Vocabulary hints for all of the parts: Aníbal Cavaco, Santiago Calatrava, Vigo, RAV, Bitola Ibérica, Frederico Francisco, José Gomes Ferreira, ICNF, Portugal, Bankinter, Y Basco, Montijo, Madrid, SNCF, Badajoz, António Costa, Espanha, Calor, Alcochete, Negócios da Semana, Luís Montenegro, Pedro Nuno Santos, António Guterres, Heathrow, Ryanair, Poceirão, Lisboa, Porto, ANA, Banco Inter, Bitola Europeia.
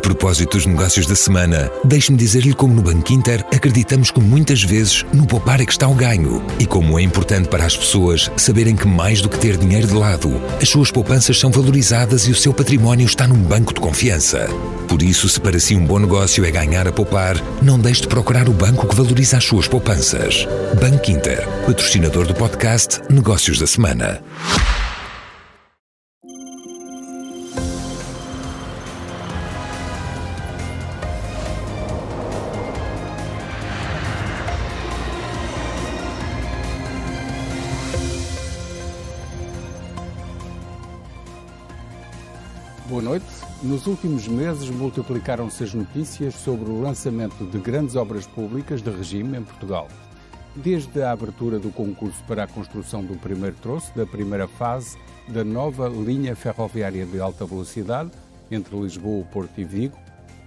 propósito dos Negócios da Semana, deixe-me dizer-lhe como no Bankinter acreditamos que muitas vezes no poupar é que está o ganho e como é importante para as pessoas saberem que mais do que ter dinheiro de lado, as suas poupanças são valorizadas e o seu património está num banco de confiança. Por isso, se para si um bom negócio é ganhar a poupar, não deixe de procurar o banco que valoriza as suas poupanças. Bankinter, patrocinador do podcast Negócios da Semana. Boa noite. Nos últimos meses multiplicaram-se as notícias sobre o lançamento de grandes obras públicas de regime em Portugal. Desde a abertura do concurso para a construção do primeiro troço da primeira fase da nova linha ferroviária de alta velocidade entre Lisboa, Porto e Vigo,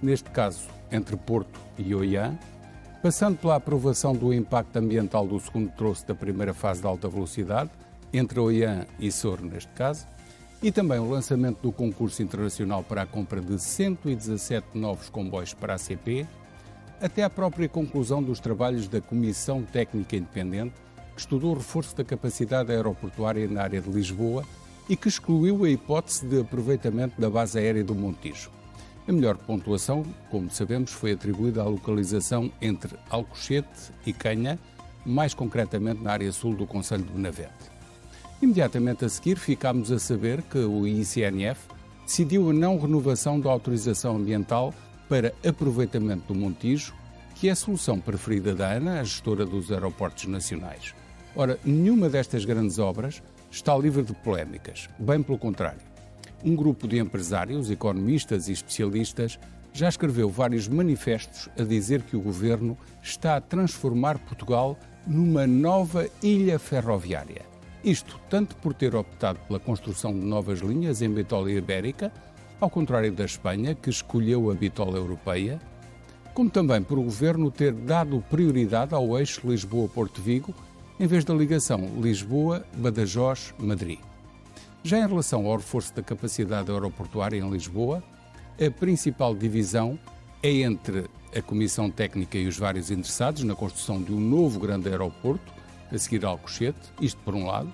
neste caso entre Porto e Oiã, passando pela aprovação do impacto ambiental do segundo troço da primeira fase de alta velocidade entre Oiã e Soro, neste caso, e também o lançamento do concurso internacional para a compra de 117 novos comboios para a CP, até à própria conclusão dos trabalhos da Comissão Técnica Independente, que estudou o reforço da capacidade aeroportuária na área de Lisboa e que excluiu a hipótese de aproveitamento da base aérea do Montijo. A melhor pontuação, como sabemos, foi atribuída à localização entre Alcochete e Canha, mais concretamente na área sul do concelho de Benavente. Imediatamente a seguir, ficámos a saber que o ICNF decidiu a não renovação da autorização ambiental para aproveitamento do Montijo, que é a solução preferida da ANA, a gestora dos aeroportos nacionais. Ora, nenhuma destas grandes obras está livre de polémicas, bem pelo contrário. Um grupo de empresários, economistas e especialistas já escreveu vários manifestos a dizer que o governo está a transformar Portugal numa nova ilha ferroviária. Isto tanto por ter optado pela construção de novas linhas em Bitola Ibérica, ao contrário da Espanha, que escolheu a Bitola Europeia, como também por o governo ter dado prioridade ao eixo Lisboa-Porto Vigo, em vez da ligação Lisboa-Badajoz-Madrid. Já em relação ao reforço da capacidade aeroportuária em Lisboa, a principal divisão é entre a Comissão Técnica e os vários interessados na construção de um novo grande aeroporto, a seguir Alcochete, isto por um lado,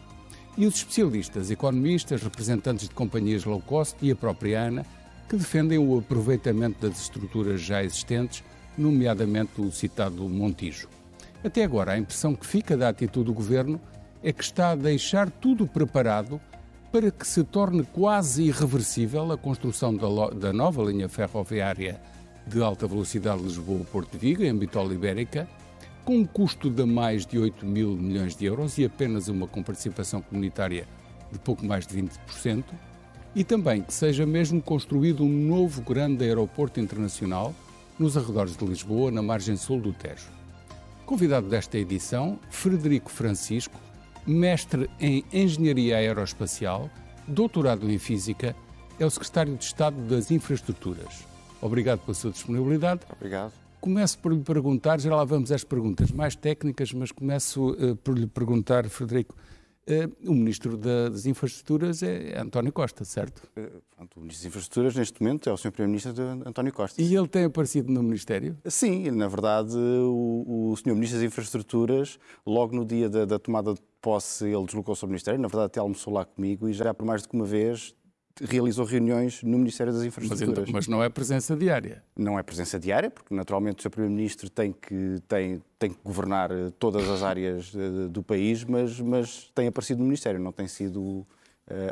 e os especialistas, economistas, representantes de companhias low cost e a própria ANA, que defendem o aproveitamento das estruturas já existentes, nomeadamente o citado Montijo. Até agora, a impressão que fica da atitude do governo é que está a deixar tudo preparado para que se torne quase irreversível a construção da nova linha ferroviária de alta velocidade Lisboa-Porto Vigo, em Bitola Ibérica, com um custo de mais de 8 mil milhões de euros e apenas uma comparticipação comunitária de pouco mais de 20%, e também que seja mesmo construído um novo grande aeroporto internacional nos arredores de Lisboa, na margem sul do Tejo. Convidado desta edição, Frederico Francisco, mestre em Engenharia Aeroespacial, doutorado em Física, é o secretário de Estado das Infraestruturas. Obrigado pela sua disponibilidade. Obrigado. Começo por lhe perguntar, já lá vamos às perguntas mais técnicas, mas começo por lhe perguntar, Frederico, o Ministro das Infraestruturas é António Costa, certo? O Ministro das Infraestruturas, neste momento, é o Sr. Primeiro-Ministro António Costa. E ele tem aparecido no Ministério? Sim, na verdade, o Sr. Ministro das Infraestruturas, logo no dia da tomada de posse, ele deslocou-se ao Ministério, na verdade até almoçou lá comigo e já por mais de uma vez realizou reuniões no Ministério das Infraestruturas. Mas não é presença diária? Não é presença diária, porque naturalmente o Sr. Primeiro-Ministro tem que governar todas as áreas do país, mas tem aparecido no Ministério, não tem sido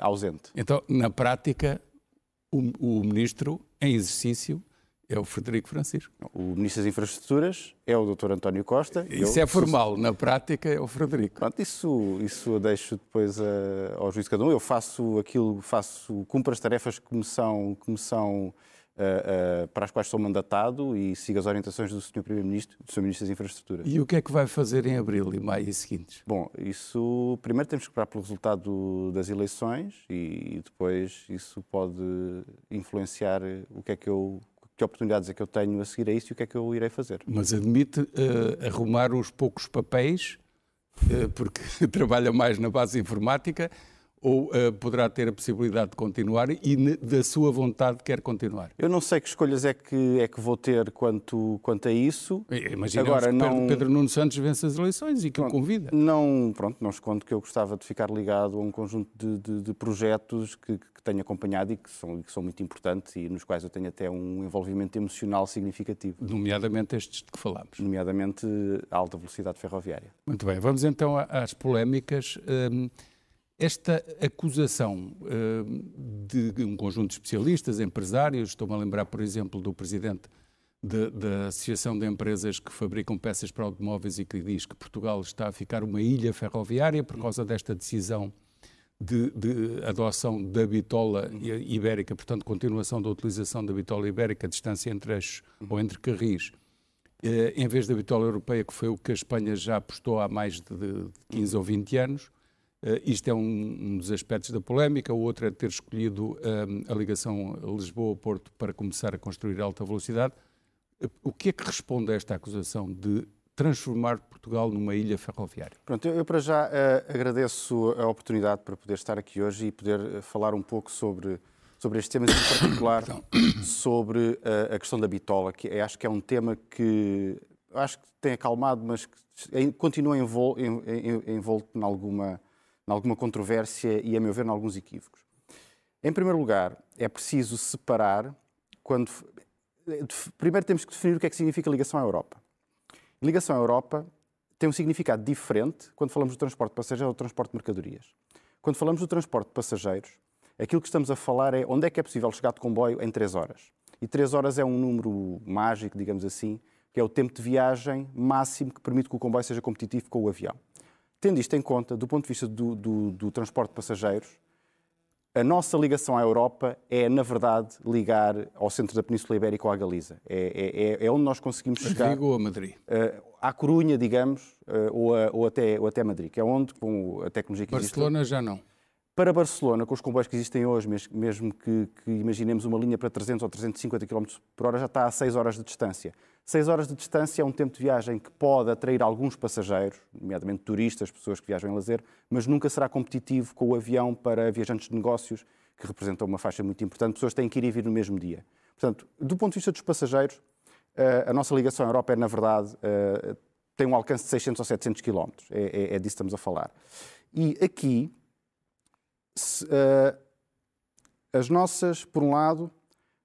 ausente. Então, na prática, o Ministro, em exercício, é o Frederico Francisco. O Ministro das Infraestruturas é o Dr. António Costa. Isso é formal, na prática é o Frederico. Pronto, isso eu deixo depois ao juízo de cada um. Eu cumpro as tarefas que me são para as quais sou mandatado e sigo as orientações do Sr. Primeiro-Ministro, do Sr. Ministro das Infraestruturas. E o que é que vai fazer em abril e maio e seguintes? Bom, isso primeiro temos que esperar pelo resultado das eleições e depois isso pode influenciar o que é que eu... Que oportunidades é que eu tenho a seguir a isso e o que é que eu irei fazer? Mas admite arrumar os poucos papéis, porque trabalha mais na base informática, ou poderá ter a possibilidade de continuar e da sua vontade quer continuar? Eu não sei que escolhas é que vou ter quanto a isso. Imaginamos agora, que não... Pedro Nuno Santos vence as eleições e que o convida. Não escondo que eu gostava de ficar ligado a um conjunto de projetos que tenho acompanhado e que são muito importantes e nos quais eu tenho até um envolvimento emocional significativo. Nomeadamente estes de que falámos. Nomeadamente a alta velocidade ferroviária. Muito bem, vamos então às polémicas. Esta acusação de um conjunto de especialistas, empresários, estou-me a lembrar, por exemplo, do presidente da Associação de Empresas que fabricam peças para automóveis e que diz que Portugal está a ficar uma ilha ferroviária por causa desta decisão de adoção da bitola ibérica, portanto, continuação da utilização da bitola ibérica, a distância entre eixos ou entre carris, em vez da bitola europeia, que foi o que a Espanha já apostou há mais de 15 ou 20 anos. Isto é um dos aspectos da polémica. O outro é ter escolhido a ligação Lisboa-Porto para começar a construir a alta velocidade. O que é que responde a esta acusação de transformar Portugal numa ilha ferroviária? Pronto, eu para já agradeço a oportunidade para poder estar aqui hoje e poder falar um pouco sobre este tema, em particular sobre a questão da bitola, que acho que é um tema que acho que tem acalmado, mas que continua envolto em alguma controvérsia e, a meu ver, em alguns equívocos. Em primeiro lugar, é preciso separar quando... Primeiro temos que definir o que é que significa ligação à Europa. Ligação à Europa tem um significado diferente quando falamos do transporte de passageiros ou do transporte de mercadorias. Quando falamos do transporte de passageiros, aquilo que estamos a falar é onde é que é possível chegar de comboio em 3 horas. E 3 horas é um número mágico, digamos assim, que é o tempo de viagem máximo que permite que o comboio seja competitivo com o avião. Tendo isto em conta, do ponto de vista do transporte de passageiros, a nossa ligação à Europa é, na verdade, ligar ao centro da Península Ibérica ou à Galiza. É onde nós conseguimos chegar... Vigo ou a Madrid? À Corunha, digamos, ou até Madrid, que é onde, com a tecnologia que existe... Barcelona já não. Para Barcelona, com os comboios que existem hoje, mesmo que imaginemos uma linha para 300 ou 350 km por hora, já está a 6 horas de distância. 6 horas de distância é um tempo de viagem que pode atrair alguns passageiros, nomeadamente turistas, pessoas que viajam em lazer, mas nunca será competitivo com o avião para viajantes de negócios, que representa uma faixa muito importante. Pessoas têm que ir e vir no mesmo dia. Portanto, do ponto de vista dos passageiros, a nossa ligação à Europa é, na verdade, tem um alcance de 600 ou 700 km. É disso que estamos a falar. E aqui, por um lado,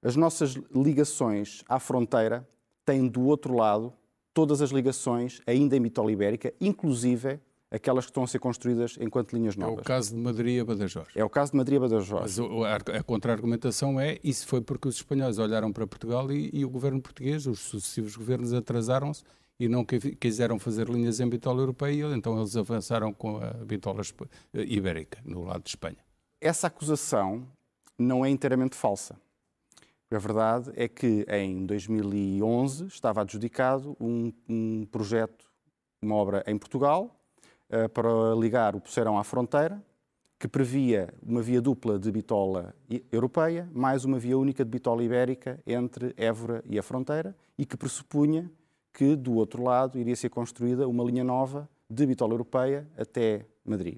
as nossas ligações à fronteira têm do outro lado todas as ligações ainda em bitola ibérica, inclusive aquelas que estão a ser construídas enquanto linhas novas. É o caso de Madrid a Badajoz. É o caso de Madrid a Badajoz. Mas a contra-argumentação é isso foi porque os espanhóis olharam para Portugal e o governo português, os sucessivos governos atrasaram-se e não quiseram fazer linhas em bitola europeia, então eles avançaram com a bitola ibérica, no lado de Espanha. Essa acusação não é inteiramente falsa. A verdade é que em 2011 estava adjudicado um projeto, uma obra em Portugal, para ligar o Poceirão à fronteira, que previa uma via dupla de bitola europeia, mais uma via única de bitola ibérica entre Évora e a fronteira, e que pressupunha que do outro lado iria ser construída uma linha nova de bitola europeia até Madrid.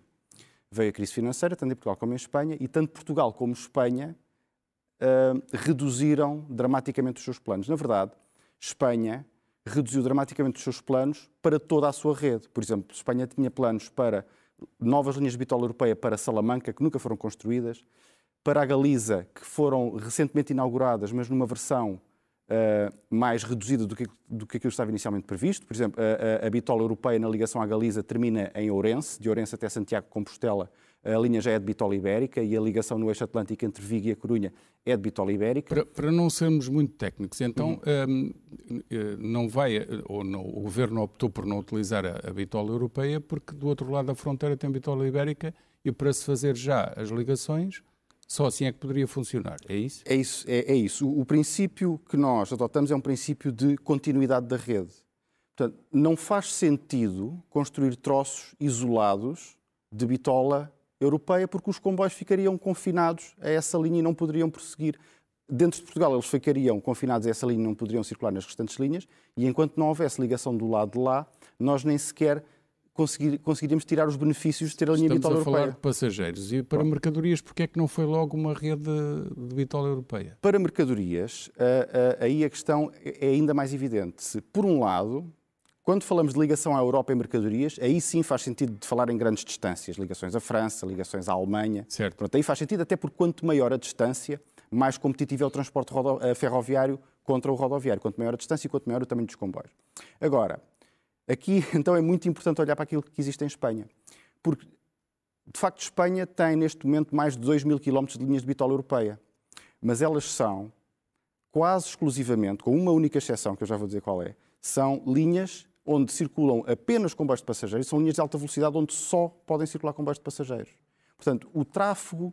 Veio a crise financeira, tanto em Portugal como em Espanha, e tanto Portugal como Espanha reduziram dramaticamente os seus planos. Na verdade, Espanha reduziu dramaticamente os seus planos para toda a sua rede. Por exemplo, Espanha tinha planos para novas linhas de bitola europeia para Salamanca, que nunca foram construídas, para a Galiza, que foram recentemente inauguradas, mas numa versão mais reduzida do que aquilo que estava inicialmente previsto. Por exemplo, a bitola europeia na ligação à Galiza termina em Ourense, de Ourense até Santiago de Compostela, a linha já é de bitola ibérica e a ligação no eixo atlântico entre Vigo e a Corunha é de bitola ibérica. Para não sermos muito técnicos, então não vai, ou não, o governo optou por não utilizar a bitola europeia porque do outro lado da fronteira tem bitola ibérica e para se fazer já as ligações... Só assim é que poderia funcionar, é isso? É isso. O princípio que nós adotamos é um princípio de continuidade da rede. Portanto, não faz sentido construir troços isolados de bitola europeia, porque os comboios ficariam confinados a essa linha e não poderiam prosseguir. Dentro de Portugal eles ficariam confinados a essa linha e não poderiam circular nas restantes linhas, e enquanto não houvesse ligação do lado de lá, nós nem sequer conseguiríamos tirar os benefícios de ter a linha Bitola Europeia. Estamos a falar de passageiros. E para mercadorias, porquê é que não foi logo uma rede de Bitola Europeia? Para mercadorias, aí a questão é ainda mais evidente. Se, por um lado, quando falamos de ligação à Europa em mercadorias, aí sim faz sentido de falar em grandes distâncias, ligações à França, ligações à Alemanha. Certo. Pronto, aí faz sentido, até porque quanto maior a distância, mais competitivo é o transporte ferroviário contra o rodoviário. Quanto maior a distância e quanto maior o tamanho dos comboios. Agora, aqui, então, é muito importante olhar para aquilo que existe em Espanha. Porque, de facto, Espanha tem, neste momento, mais de 2 mil quilómetros de linhas de Bitola Europeia. Mas elas são, quase exclusivamente, com uma única exceção, que eu já vou dizer qual é, são linhas onde circulam apenas comboios de passageiros, são linhas de alta velocidade onde só podem circular comboios de passageiros. Portanto, o tráfego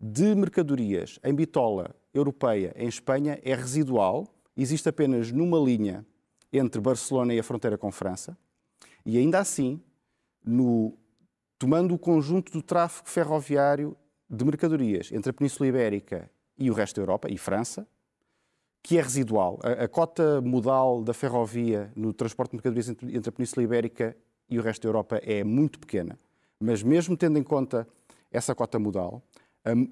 de mercadorias em Bitola Europeia, em Espanha, é residual. Existe apenas numa linha entre Barcelona e a fronteira com França, e ainda assim, tomando o conjunto do tráfego ferroviário de mercadorias entre a Península Ibérica e o resto da Europa, e França, que é residual. A cota modal da ferrovia no transporte de mercadorias entre a Península Ibérica e o resto da Europa é muito pequena, mas mesmo tendo em conta essa cota modal,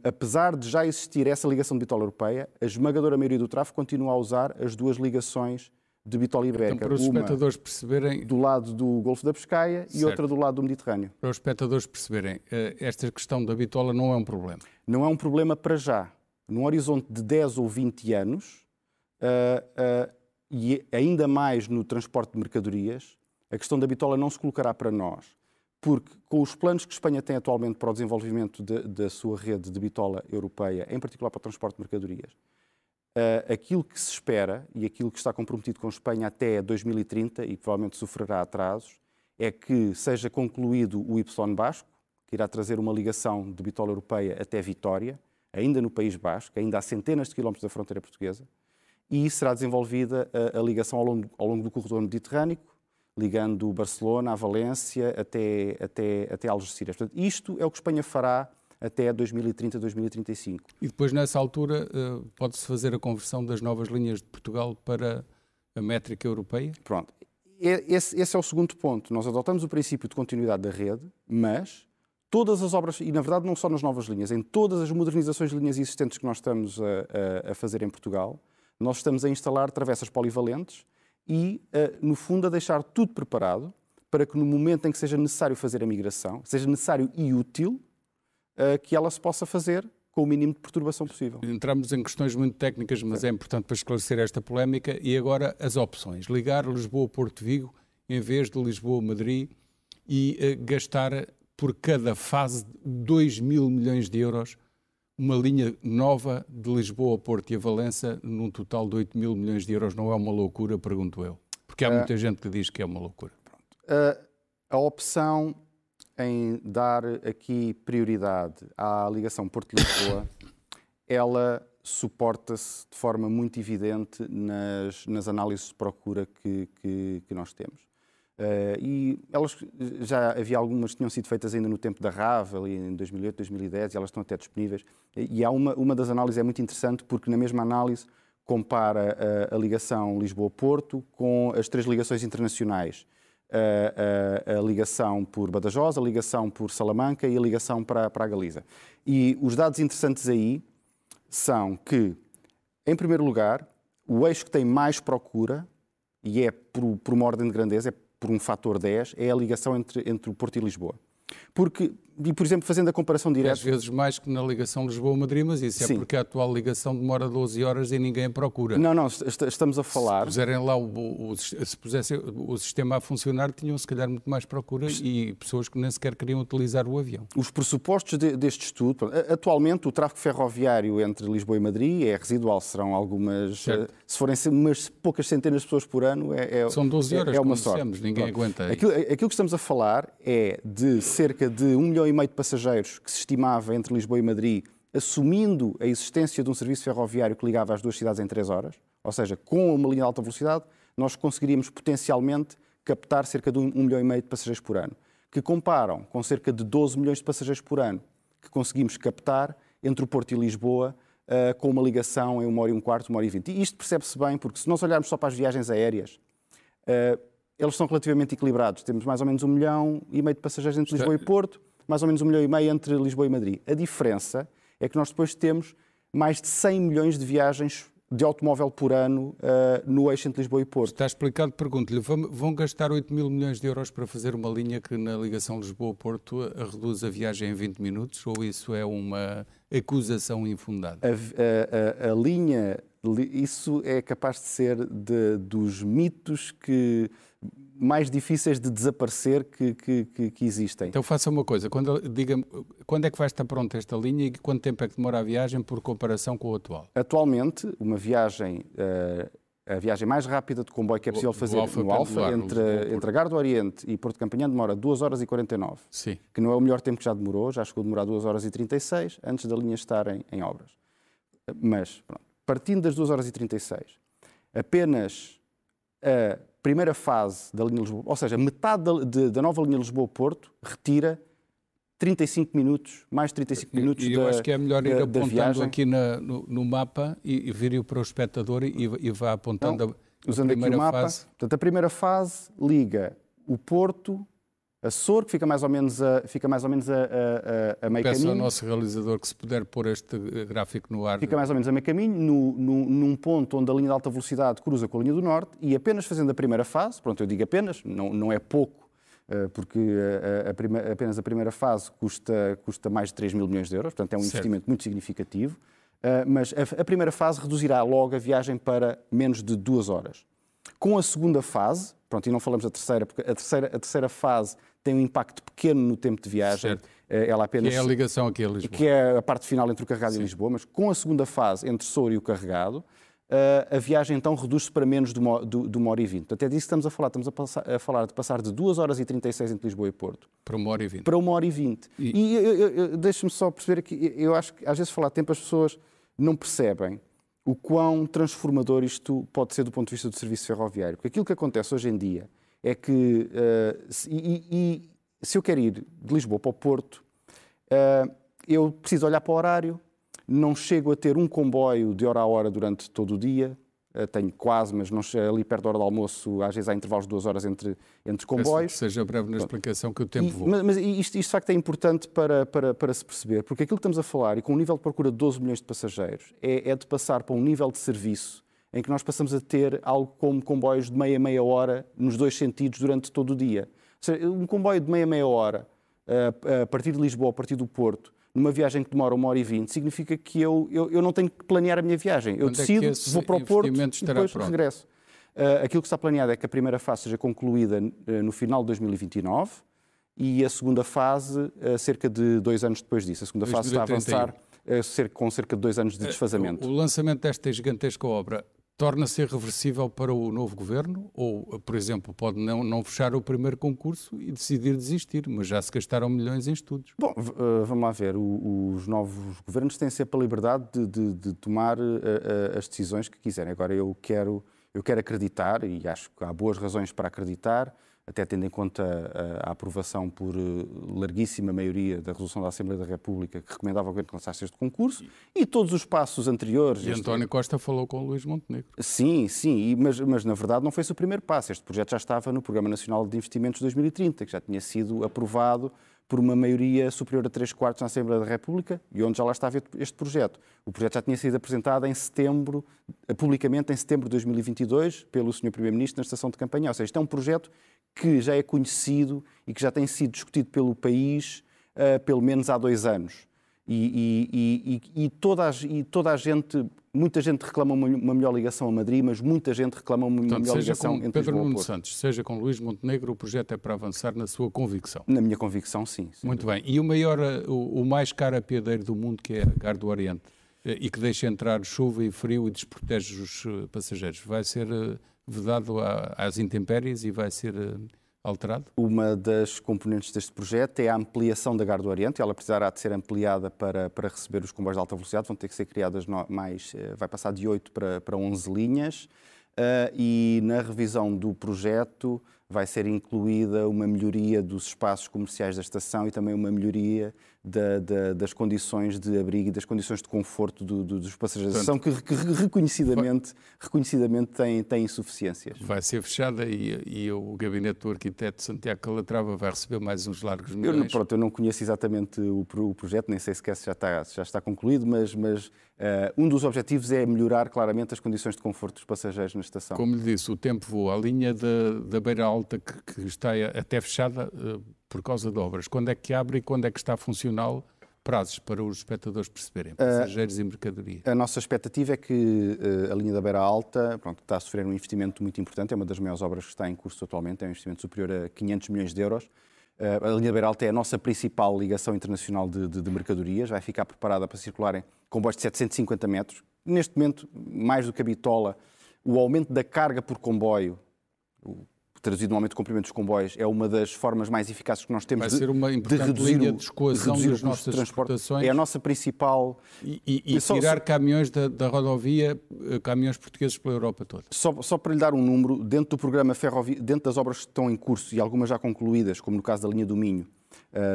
apesar de já existir essa ligação de Bitola Europeia, a esmagadora maioria do tráfego continua a usar as duas ligações de Bitola Ibérica, então, para os espectadores perceberem, do lado do Golfo da Pescaia, certo, e outra do lado do Mediterrâneo. Para os espectadores perceberem, esta questão da Bitola não é um problema? Não é um problema para já. Num horizonte de 10 ou 20 anos, e ainda mais no transporte de mercadorias, a questão da Bitola não se colocará para nós, porque com os planos que Espanha tem atualmente para o desenvolvimento da sua rede de Bitola Europeia, em particular para o transporte de mercadorias, aquilo que se espera e aquilo que está comprometido com a Espanha até 2030, e provavelmente sofrerá atrasos, é que seja concluído o Y Basco, que irá trazer uma ligação de Bitola Europeia até Vitória, ainda no País Basco, ainda a centenas de quilómetros da fronteira portuguesa, e será desenvolvida a ligação ao longo do corredor mediterrâneo, ligando Barcelona à Valência até Algeciras. Portanto, isto é o que Espanha fará até 2030, 2035. E depois, nessa altura, pode-se fazer a conversão das novas linhas de Portugal para a métrica europeia? Pronto. Esse é o segundo ponto. Nós adotamos o princípio de continuidade da rede, mas todas as obras, e na verdade não só nas novas linhas, em todas as modernizações de linhas existentes que nós estamos a fazer em Portugal, nós estamos a instalar travessas polivalentes e, no fundo, a deixar tudo preparado para que no momento em que seja necessário fazer a migração, seja necessário e útil, que ela se possa fazer com o mínimo de perturbação possível. Entramos em questões muito técnicas, mas é importante para esclarecer esta polémica. E agora as opções. Ligar Lisboa-Porto-Vigo em vez de Lisboa-Madrid e gastar por cada fase 2 mil milhões de euros, uma linha nova de Lisboa a Porto e a Valença num total de 8 mil milhões de euros. Não é uma loucura, pergunto eu? Porque há muita gente que diz que é uma loucura. Pronto. A opção em dar aqui prioridade à ligação Porto-Lisboa, ela suporta-se de forma muito evidente nas análises de procura que nós temos. E elas já havia algumas que tinham sido feitas ainda no tempo da RAV, ali em 2008, 2010, e elas estão até disponíveis. E há uma das análises é muito interessante, porque na mesma análise compara a ligação Lisboa-Porto com as três ligações internacionais. A ligação por Badajoz, a ligação por Salamanca e a ligação para a Galiza. E os dados interessantes aí são que, em primeiro lugar, o eixo que tem mais procura, e é por uma ordem de grandeza, é por um fator 10, é a ligação entre o Porto e Lisboa. Porque, e por exemplo, fazendo a comparação direta... Às vezes mais que na ligação Lisboa-Madrid, mas isso sim, é porque a atual ligação demora 12 horas e ninguém procura. Não, estamos a falar... Se puserem lá se pusessem o sistema a funcionar, tinham se calhar muito mais procura e pessoas que nem sequer queriam utilizar o avião. Os pressupostos deste estudo... Atualmente, o tráfego ferroviário entre Lisboa e Madrid é residual, serão algumas... Certo. Se forem umas poucas centenas de pessoas por ano, são 12 horas, é uma sorte. Ninguém aguenta aí. Aquilo que estamos a falar é de cerca de 1,5 milhão de passageiros que se estimava entre Lisboa e Madrid, assumindo a existência de um serviço ferroviário que ligava as duas cidades em 3 horas, ou seja, com uma linha de alta velocidade, nós conseguiríamos potencialmente captar cerca de 1,5 milhão de passageiros por ano, que comparam com cerca de 12 milhões de passageiros por ano que conseguimos captar entre o Porto e Lisboa com uma ligação em 1 hora e um quarto, 1 hora e 20. E isto percebe-se bem, porque se nós olharmos só para as viagens aéreas, Eles são relativamente equilibrados. Temos mais ou menos 1,5 milhão de passageiros entre Lisboa e Porto, mais ou menos 1,5 milhão entre Lisboa e Madrid. A diferença é que nós depois temos mais de 100 milhões de viagens de automóvel por ano no eixo entre Lisboa e Porto. Está explicado, pergunto-lhe, vão gastar 8 mil milhões de euros para fazer uma linha que na ligação Lisboa-Porto reduz a viagem em 20 minutos, ou isso é uma acusação infundada? A linha, isso é capaz de ser dos mitos que... mais difíceis de desaparecer que existem. Então faça uma coisa, diga-me, quando é que vai estar pronta esta linha e quanto tempo é que demora a viagem por comparação com o atual? Atualmente, uma viagem, a viagem mais rápida de comboio que é possível fazer no Alfa, entre a Gare do Oriente e Porto de Campanhã, demora 2 horas e 49, Sim. que não é o melhor tempo que já demorou, já chegou a demorar 2 horas e 36 antes da linha estar em obras. Mas, pronto, partindo das 2 horas e 36, apenas a primeira fase da linha Lisboa, ou seja, metade da nova linha Lisboa-Porto retira 35 minutos, mais 35 minutos da viagem. Eu acho que é melhor ir apontando aqui no mapa e vir para o espectador e vá apontando então, usando aqui o mapa, fase. Portanto, a primeira fase liga o Porto a Sor, que fica mais ou menos a meio caminho. Peço ao nosso realizador que se puder pôr este gráfico no ar. Fica mais ou menos a meio caminho, num ponto onde a linha de alta velocidade cruza com a linha do Norte e apenas fazendo a primeira fase, pronto, eu digo apenas, não é pouco, porque apenas a primeira fase custa mais de 3 mil milhões de euros, portanto é um investimento muito significativo, mas a primeira fase reduzirá logo a viagem para menos de 2 horas. Com a segunda fase, pronto, e não falamos da terceira, porque a terceira fase tem um impacto pequeno no tempo de viagem. Certo. Ela apenas, que é a ligação aqui a Lisboa. Que é a parte final entre o carregado Sim. e Lisboa, mas com a segunda fase, entre Sor e o carregado, a viagem então reduz-se para menos de uma hora e 20. Até disso estamos a falar. Estamos a falar de passar de 2 horas e 36 entre Lisboa e Porto. Para 1 hora e 20. Para 1 hora e 20. E deixe-me só perceber aqui, eu acho que às vezes falar de tempo as pessoas não percebem o quão transformador isto pode ser do ponto de vista do serviço ferroviário. Porque aquilo que acontece hoje em dia é que, se eu quero ir de Lisboa para o Porto, eu preciso olhar para o horário, não chego a ter um comboio de hora a hora durante todo o dia, tenho quase, mas não ali perto da hora do almoço, às vezes há intervalos de 2 horas entre comboios. Seja breve na explicação que o tempo voa. Mas isto de facto é importante para se perceber, porque aquilo que estamos a falar, e com um nível de procura de 12 milhões de passageiros, é de passar para um nível de serviço em que nós passamos a ter algo como comboios de meia hora nos dois sentidos durante todo o dia. Ou seja, um comboio de meia hora, a partir de Lisboa, a partir do Porto, numa viagem que demora 1 hora e 20, significa que eu não tenho que planear a minha viagem. Eu decido, vou para o Porto e depois regresso. Aquilo que está planeado é que a primeira fase seja concluída no final de 2029 e a segunda fase cerca de 2 anos depois disso. A segunda fase está a avançar com cerca de 2 anos de desfazamento. O lançamento desta gigantesca obra torna-se irreversível para o novo governo? Ou, por exemplo, pode não fechar o primeiro concurso e decidir desistir, mas já se gastaram milhões em estudos? Bom, vamos lá ver. Os novos governos têm sempre a liberdade de tomar as decisões que quiserem. Agora, eu quero acreditar, e acho que há boas razões para acreditar, até tendo em conta a aprovação por larguíssima maioria da resolução da Assembleia da República que recomendava ao Governo que lançasse este concurso e todos os passos anteriores. E António Costa falou com o Luís Montenegro. Sim, mas na verdade não foi esse o primeiro passo. Este projeto já estava no Programa Nacional de Investimentos 2030, que já tinha sido aprovado por uma maioria superior a 3/4 na Assembleia da República e onde já lá estava este projeto. O projeto já tinha sido apresentado em setembro, publicamente em setembro de 2022, pelo Sr. Primeiro-Ministro na estação de campanha. Ou seja, isto é um projeto que já é conhecido e que já tem sido discutido pelo país pelo menos há 2 anos. E toda a gente, muita gente reclama uma melhor ligação a Madrid, mas muita gente reclama uma melhor ligação entre Lisboa e Porto. Portanto, seja com Pedro Nuno Santos, seja com Luís Montenegro, o projeto é para avançar na sua convicção. Na minha convicção, sim. Muito bem. E o mais caro apiadeiro do mundo, que é a Gare do Oriente, e que deixa entrar chuva e frio e desprotege os passageiros, vai ser vedado às intempéries e vai ser alterado? Uma das componentes deste projeto é a ampliação da Gare do Oriente. Ela precisará de ser ampliada para receber os comboios de alta velocidade. Vão ter que ser criadas mais... Vai passar de 8 para 11 linhas. E na revisão do projeto vai ser incluída uma melhoria dos espaços comerciais da estação e também uma melhoria das condições de abrigo e das condições de conforto dos passageiros da estação, que reconhecidamente têm insuficiências. Vai ser fechada e o gabinete do arquiteto Santiago Calatrava vai receber mais uns largos milhões. Eu não conheço exatamente o projeto, nem sei sequer se já está concluído, mas um dos objetivos é melhorar claramente as condições de conforto dos passageiros na estação. Como lhe disse, o tempo voa. A linha da Beira Alta, que está até fechada por causa de obras, quando é que abre e quando é que está funcional? Prazos para os espectadores perceberem, passageiros e mercadoria. A nossa expectativa é que a linha da Beira Alta está a sofrer um investimento muito importante, é uma das maiores obras que está em curso atualmente, é um investimento superior a 500 milhões de euros. A linha da Beira Alta é a nossa principal ligação internacional de mercadorias, vai ficar preparada para circularem comboios de 750 metros. Neste momento, mais do que a bitola, o aumento da carga por comboio, traduzido no aumento de comprimento dos comboios, é uma das formas mais eficazes que nós temos de reduzir os nossos transportes. É a nossa principal... E tirar caminhões da rodovia, caminhões portugueses pela Europa toda. Só para lhe dar um número, dentro do programa Ferrovia, dentro das obras que estão em curso e algumas já concluídas, como no caso da linha do Minho,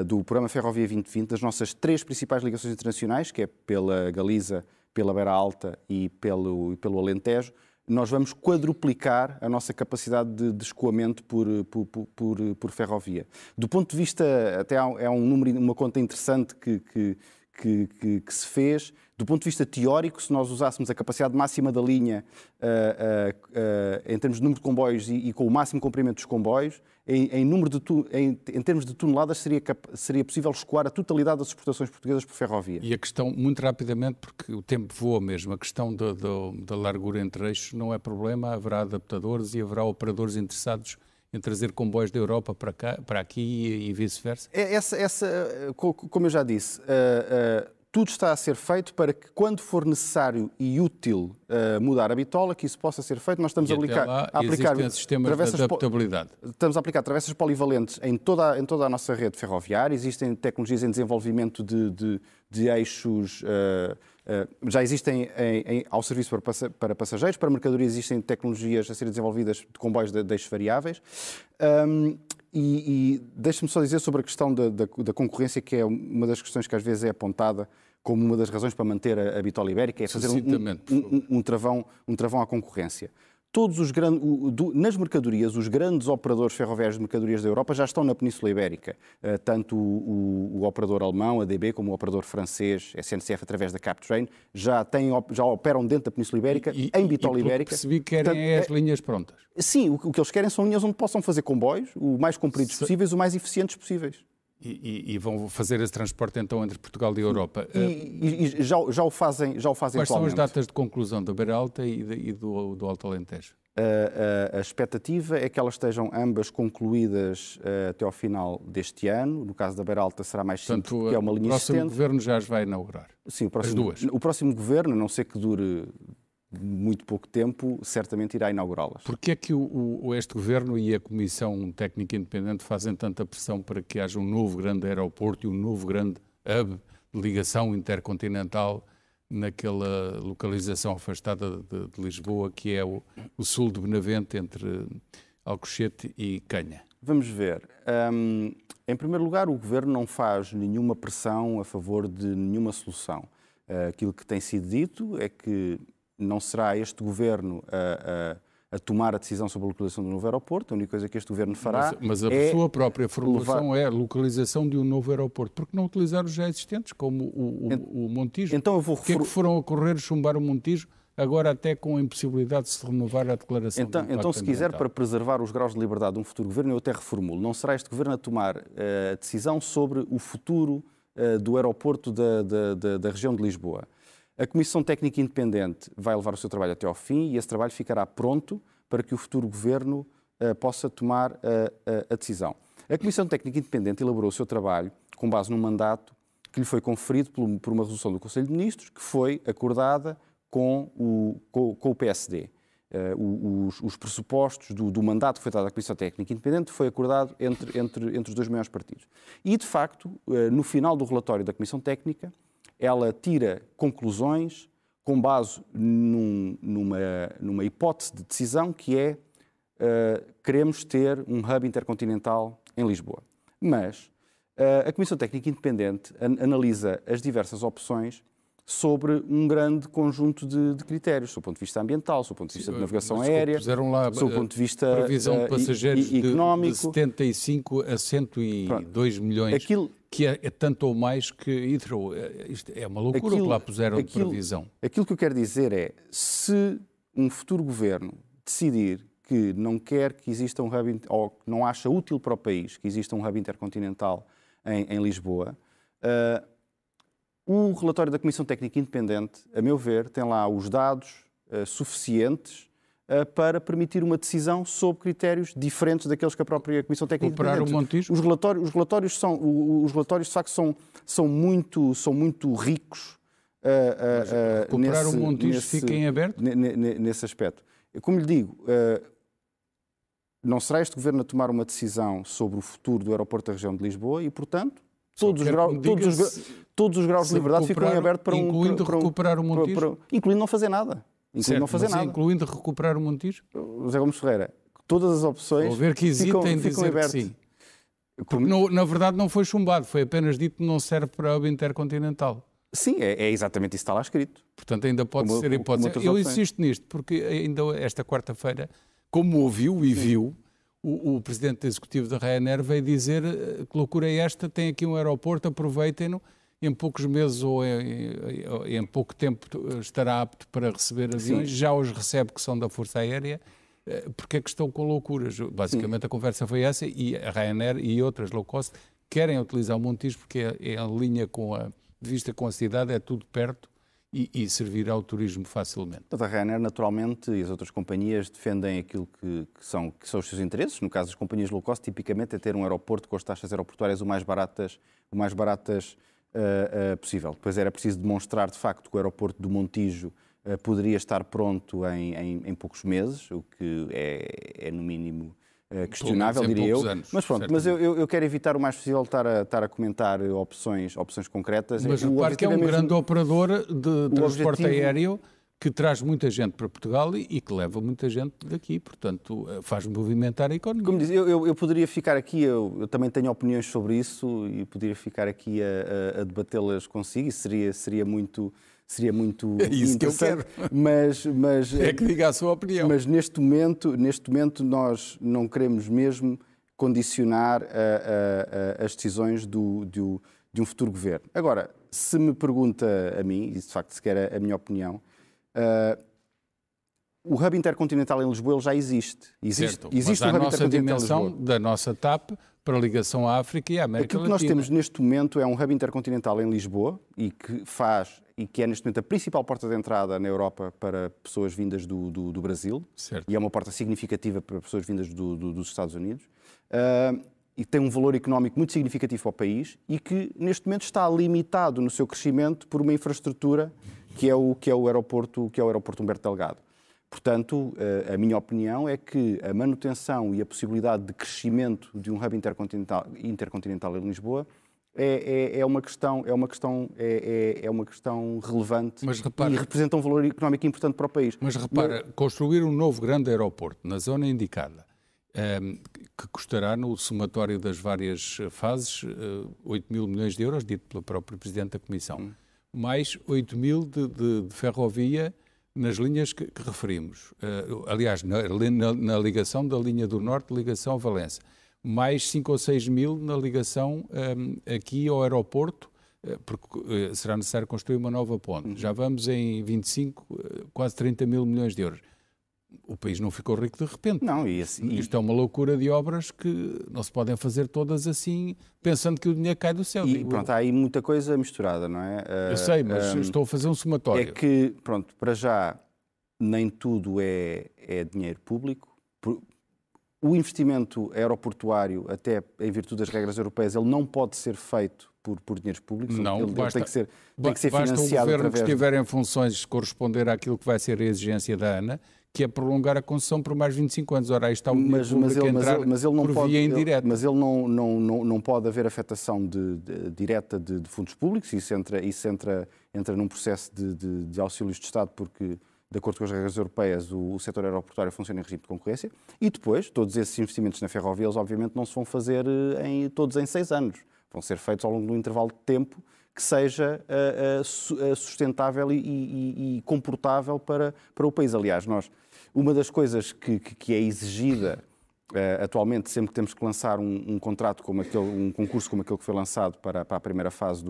do programa Ferrovia 2020, das nossas três principais ligações internacionais, que é pela Galiza, pela Beira Alta e pelo Alentejo, nós vamos quadruplicar a nossa capacidade de escoamento por ferrovia. Do ponto de vista, até é um número, uma conta interessante que se fez. Do ponto de vista teórico, se nós usássemos a capacidade máxima da linha em termos de número de comboios e com o máximo comprimento dos comboios, em termos de toneladas seria possível escoar a totalidade das exportações portuguesas por ferrovia. E a questão, muito rapidamente, porque o tempo voa mesmo, a questão da largura entre eixos não é problema, haverá adaptadores e haverá operadores interessados em trazer comboios da Europa para aqui e vice-versa? Como eu já disse, tudo está a ser feito para que, quando for necessário e útil mudar a bitola, que isso possa ser feito. Nós estamos a aplicar sistemas de adaptabilidade. Estamos a aplicar travessas polivalentes em toda a nossa rede ferroviária. Existem tecnologias em desenvolvimento de eixos... já existem ao serviço para passageiros, para mercadorias existem tecnologias a serem desenvolvidas de comboios de eixos variáveis. E deixe-me só dizer sobre a questão da concorrência, que é uma das questões que às vezes é apontada como uma das razões para manter a bitola ibérica, é fazer um travão à concorrência. Nas mercadorias, os grandes operadores ferroviários de mercadorias da Europa já estão na Península Ibérica. Tanto o operador alemão, a DB, como o operador francês, a SNCF, através da CapTrain, já operam dentro da Península Ibérica, em bitola ibérica. Percebi que querem as linhas prontas. Sim, o que eles querem são linhas onde possam fazer comboios, o mais compridos possíveis, o mais eficientes possíveis. E vão fazer esse transporte, então, entre Portugal e a Europa. Já o fazem atualmente. Quais são as datas de conclusão da Beira Alta e do Alto Alentejo? A expectativa é que elas estejam ambas concluídas até ao final deste ano. No caso da Beira Alta será mais simples, porque é uma linha existente. O próximo governo já as vai inaugurar? Sim, o próximo governo, a não ser que dure muito pouco tempo, certamente irá inaugurá-las. Porquê é que este Governo e a Comissão Técnica Independente fazem tanta pressão para que haja um novo grande aeroporto e um novo grande hub de ligação intercontinental naquela localização afastada de Lisboa, que é o sul de Benavente, entre Alcochete e Canha? Vamos ver. Em primeiro lugar, o Governo não faz nenhuma pressão a favor de nenhuma solução. Aquilo que tem sido dito é que não será este Governo a tomar a decisão sobre a localização do novo aeroporto. A única coisa que este Governo fará é... Mas a sua própria formulação é a localização de um novo aeroporto. Porque não utilizar os já existentes, como o Montijo? Então eu vou... Por que é que foram a correr chumbar o Montijo, agora até com a impossibilidade de se renovar a declaração? Então se quiser, para preservar os graus de liberdade de um futuro Governo, eu até reformulo. Não será este Governo a tomar a decisão sobre o futuro do aeroporto da região de Lisboa. A Comissão Técnica Independente vai levar o seu trabalho até ao fim e esse trabalho ficará pronto para que o futuro Governo possa tomar a decisão. A Comissão Técnica Independente elaborou o seu trabalho com base num mandato que lhe foi conferido por uma resolução do Conselho de Ministros, que foi acordada com o PSD. Os pressupostos do mandato que foi dado à Comissão Técnica Independente foi acordado entre os dois maiores partidos. E, de facto, no final do relatório da Comissão Técnica, ela tira conclusões com base numa hipótese de decisão que é queremos ter um hub intercontinental em Lisboa. Mas a Comissão Técnica Independente analisa as diversas opções sobre um grande conjunto de critérios, do ponto de vista ambiental, do ponto de vista de navegação aérea, do ponto de vista previsão de passageiros económico. De 75 a 102 milhões, aquilo, que é tanto ou mais que Heathrow. Isto é uma loucura aquilo, que lá puseram de previsão. Aquilo que eu quero dizer é, se um futuro governo decidir que não quer que exista um hub, ou que não acha útil para o país que exista um hub intercontinental em Lisboa, o relatório da Comissão Técnica Independente, a meu ver, tem lá os dados suficientes para permitir uma decisão sob critérios diferentes daqueles que a própria Comissão Técnica Independente. Os relatórios, de facto, são muito ricos nesse aspecto. Como lhe digo, não será este governo a tomar uma decisão sobre o futuro do aeroporto da região de Lisboa e, portanto, todos os graus de liberdade ficam em aberto para incluindo não fazer nada. Incluindo recuperar o Montijo? José Gomes Ferreira, todas as opções ficam abertas. Porque, na verdade, não foi chumbado, foi apenas dito que não serve para a hub intercontinental. Sim, é exatamente isso que está lá escrito. Portanto, ainda pode ser hipótese. Eu insisto nisto, porque ainda esta quarta-feira, como ouviu e viu, o presidente do executivo da Ryanair veio dizer que loucura é esta, tem aqui um aeroporto, aproveitem-no, em poucos meses ou em pouco tempo estará apto para receber aviões, já os recebe que são da Força Aérea, porque é que estão com loucuras. Basicamente a conversa foi essa, e a Ryanair e outras low cost querem utilizar o Montijo porque é em linha com a cidade, é tudo perto e servirá ao turismo facilmente. A Ryanair, naturalmente, e as outras companhias defendem aquilo que são os seus interesses. No caso das companhias low cost, tipicamente é ter um aeroporto com as taxas aeroportuárias o mais baratas possível. Depois era preciso demonstrar, de facto, que o aeroporto do Montijo poderia estar pronto em poucos meses, o que é no mínimo questionável, diria eu, anos, mas pronto, mas eu quero evitar o mais possível estar a comentar opções concretas. Mas o parque é um grande operador de transporte aéreo que traz muita gente para Portugal e que leva muita gente daqui, portanto faz movimentar a economia. Como diz, eu poderia ficar aqui, eu também tenho opiniões sobre isso e poderia ficar aqui a debatê-las consigo e seria muito é isso que eu quero. Mas é que diga a sua opinião. Mas neste momento nós não queremos mesmo condicionar as decisões de um futuro governo. Agora, se me pergunta a mim, e de facto sequer a minha opinião, o hub intercontinental em Lisboa ele já existe. Existe mas o hub intercontinental em Lisboa. A nossa dimensão da nossa TAP para a ligação à África e à América Latina. Aquilo que nós temos neste momento é um hub intercontinental em Lisboa e que é neste momento a principal porta de entrada na Europa para pessoas vindas do Brasil. Certo. E é uma porta significativa para pessoas vindas dos Estados Unidos. E tem um valor económico muito significativo ao país e que neste momento está limitado no seu crescimento por uma infraestrutura que é o aeroporto Humberto Delgado. Portanto, a minha opinião é que a manutenção e a possibilidade de crescimento de um hub intercontinental em Lisboa é uma questão relevante, mas repara, e representa um valor económico importante para o país. Mas repara, construir um novo grande aeroporto na zona indicada, que custará no somatório das várias fases 8 mil milhões de euros, dito pelo próprio Presidente da Comissão, mais 8 mil de ferrovia nas linhas que referimos. Aliás, na ligação da linha do Norte, ligação a Valença. Mais 5 ou 6 mil na ligação aqui ao aeroporto, porque será necessário construir uma nova ponte. Já vamos em 25, quase 30 mil milhões de euros. O país não ficou rico de repente. Não, isto é uma loucura de obras que não se podem fazer todas assim, pensando que o dinheiro cai do céu. E pronto, há aí muita coisa misturada, não é? Eu sei, mas estou a fazer um somatório. É que, pronto, para já, nem tudo é dinheiro público. O investimento aeroportuário, até em virtude das regras europeias, ele não pode ser feito por dinheiros públicos. Não, ele tem que ser financiado através... Basta o governo que estiver em funções corresponder àquilo que vai ser a exigência da ANA, que é prolongar a concessão por mais 25 anos. Ora, aí está o dinheiro público a entrar por via indireta. Mas ele não pode haver afetação direta de fundos públicos, isso entra num processo de auxílios de Estado, porque... de acordo com as regras europeias, o setor aeroportuário funciona em regime de concorrência, e depois, todos esses investimentos na ferrovia, eles obviamente não se vão fazer todos em 6 anos. Vão ser feitos ao longo de um intervalo de tempo que seja sustentável e comportável para o país. Aliás, nós, uma das coisas que é exigida atualmente, sempre que temos que lançar um contrato como aquele, um concurso como aquele que foi lançado para a primeira fase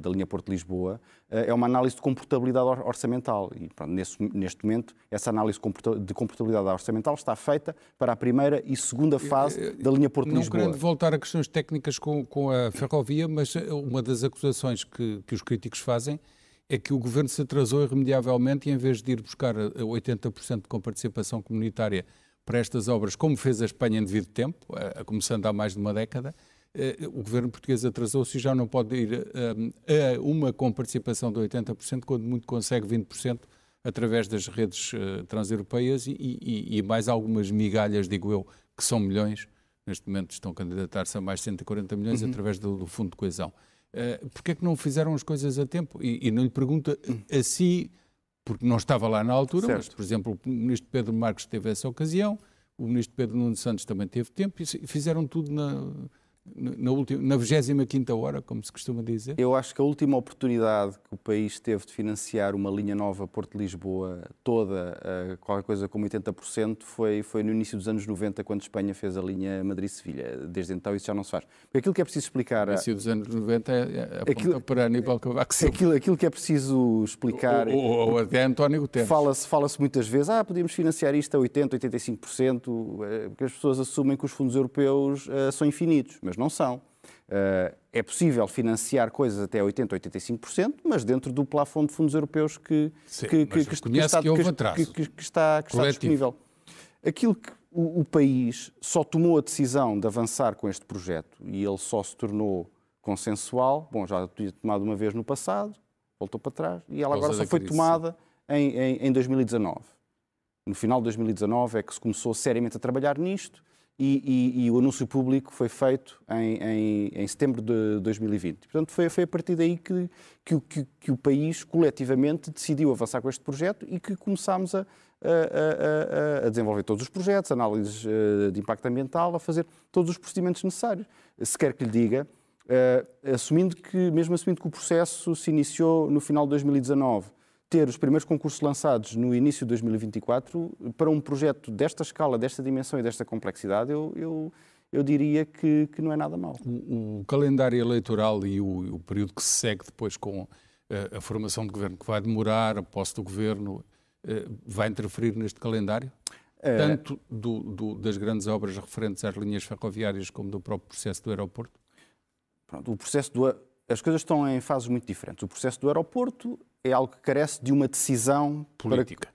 da linha Porto-Lisboa, é uma análise de comportabilidade orçamental. E, pronto, neste momento, essa análise de comportabilidade orçamental está feita para a primeira e segunda fase da linha Porto-Lisboa. Não querendo voltar a questões técnicas com a ferrovia, mas uma das acusações que os críticos fazem é que o Governo se atrasou irremediavelmente e, em vez de ir buscar 80% de comparticipação comunitária para estas obras, como fez a Espanha em devido tempo, começando há mais de uma década, o Governo português atrasou-se e já não pode ir a uma comparticipação de 80%, quando muito consegue 20% através das redes transeuropeias e mais algumas migalhas, digo eu, que são milhões, neste momento estão a candidatar-se a mais de 140 milhões através do Fundo de Coesão. Porque é que não fizeram as coisas a tempo? E não lhe pergunto a si, porque não estava lá na altura, certo. Mas, por exemplo, o ministro Pedro Marques teve essa ocasião, o ministro Pedro Nuno Santos também teve tempo, e fizeram tudo na 25ª hora, como se costuma dizer. Eu acho que a última oportunidade que o país teve de financiar uma linha nova Porto-Lisboa toda, qualquer coisa como 80%, foi no início dos anos 90, quando a Espanha fez a linha Madrid-Sevilha. Desde então isso já não se faz. Aquilo que é preciso explicar... No início dos anos 90 aponta para Aníbal Cavaco. Aquilo que é preciso explicar... Ou até António Guterres. Fala-se muitas vezes, podíamos financiar isto a 80%, 85%, porque as pessoas assumem que os fundos europeus são infinitos. Mas não são. É possível financiar coisas até 80%, 85%, mas dentro do plafond de fundos europeus que está disponível. Aquilo que o país só tomou a decisão de avançar com este projeto e ele só se tornou consensual, já tinha tomado uma vez no passado, voltou para trás, e ela agora só foi tomada em 2019. No final de 2019 é que se começou seriamente a trabalhar nisto, e o anúncio público foi feito em setembro de 2020. Portanto, foi a partir daí que o país coletivamente decidiu avançar com este projeto e que começámos a desenvolver todos os projetos, análises de impacto ambiental, a fazer todos os procedimentos necessários. Se quer que lhe diga, mesmo assumindo que o processo se iniciou no final de 2019, ter os primeiros concursos lançados no início de 2024, para um projeto desta escala, desta dimensão e desta complexidade, eu diria que não é nada mau. O calendário eleitoral e o período que se segue depois com a formação de governo, que vai demorar, a posse do governo, vai interferir neste calendário? Tanto das grandes obras referentes às linhas ferroviárias como do próprio processo do aeroporto? Pronto, as coisas estão em fases muito diferentes. O processo do aeroporto é algo que carece de uma decisão política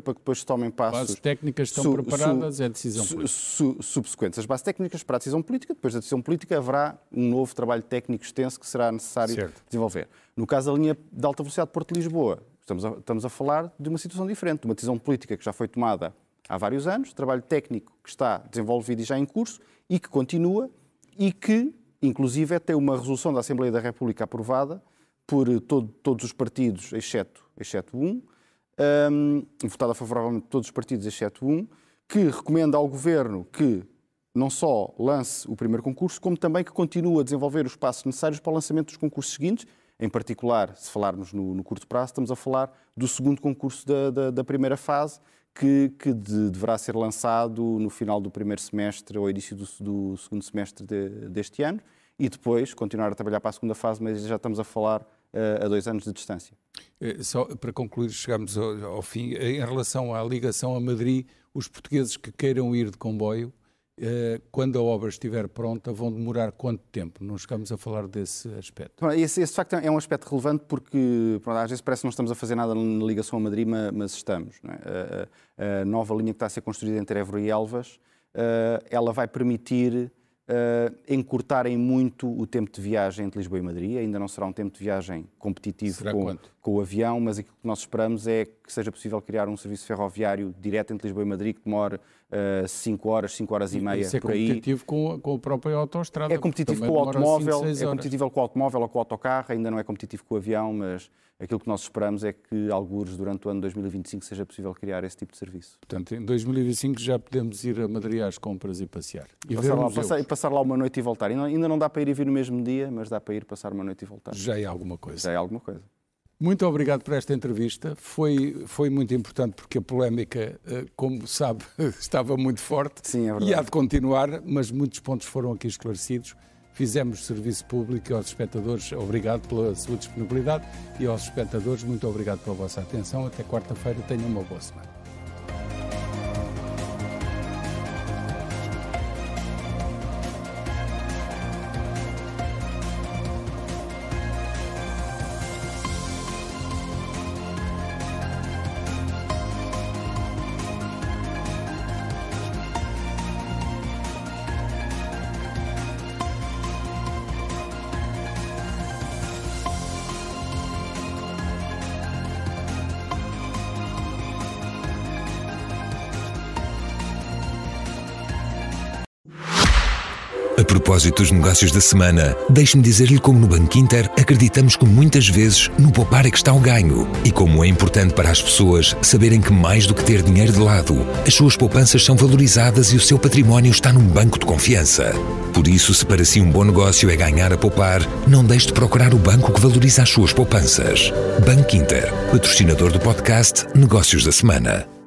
para que depois se tomem passos. As bases técnicas estão preparadas, é decisão política. Subsequentes. As bases técnicas para a decisão política, depois da decisão política haverá um novo trabalho técnico extenso que será necessário desenvolver. No caso da linha de alta velocidade de Porto-Lisboa, estamos a falar de uma situação diferente, de uma decisão política que já foi tomada há vários anos, trabalho técnico que está desenvolvido e já em curso e que continua e que, inclusive, tem uma resolução da Assembleia da República aprovada por todos os partidos, exceto um, votada favoravelmente por todos os partidos, exceto um, que recomenda ao Governo que não só lance o primeiro concurso, como também que continue a desenvolver os passos necessários para o lançamento dos concursos seguintes. Em particular, se falarmos no curto prazo, estamos a falar do segundo concurso da primeira fase, que deverá ser lançado no final do primeiro semestre ou início do segundo semestre deste ano, e depois continuar a trabalhar para a segunda fase, mas já estamos a falar a 2 anos de distância. Só para concluir, chegamos ao fim. Em relação à ligação a Madrid, os portugueses que queiram ir de comboio, quando a obra estiver pronta, vão demorar quanto tempo? Não chegamos a falar desse aspecto. Esse facto é um aspecto relevante porque, às vezes parece que não estamos a fazer nada na ligação a Madrid, mas estamos. Não é? A nova linha que está a ser construída entre Évora e Elvas, ela vai permitir encurtarem muito o tempo de viagem entre Lisboa e Madrid. Ainda não será um tempo de viagem competitivo. Será quanto? com o avião, mas aquilo que nós esperamos é que seja possível criar um serviço ferroviário direto entre Lisboa e Madrid, que demora 5 horas, 5 horas e meia por aí. É competitivo com a própria autoestrada. É competitivo com o automóvel, é competitivo com o automóvel ou com o autocarro, ainda não é competitivo com o avião, mas aquilo que nós esperamos é que, algures, durante o ano 2025, seja possível criar esse tipo de serviço. Portanto, em 2025 já podemos ir a Madrid às compras e passear. E passar lá uma noite e voltar. Ainda não dá para ir e vir no mesmo dia, mas dá para ir passar uma noite e voltar. Já é alguma coisa. Já é alguma coisa. Muito obrigado por esta entrevista. Foi muito importante porque a polémica, como sabe, estava muito forte. Sim, é verdade. E há de continuar, mas muitos pontos foram aqui esclarecidos. Fizemos serviço público aos espectadores. Obrigado pela sua disponibilidade. E aos espectadores, muito obrigado pela vossa atenção. Até quarta-feira. Tenham uma boa semana. A propósito dos negócios da semana, deixe-me dizer-lhe como no Bankinter acreditamos que muitas vezes no poupar é que está o ganho e como é importante para as pessoas saberem que mais do que ter dinheiro de lado, as suas poupanças são valorizadas e o seu património está num banco de confiança. Por isso, se para si um bom negócio é ganhar a poupar, não deixe de procurar o banco que valoriza as suas poupanças. Banco Inter, patrocinador do podcast Negócios da Semana.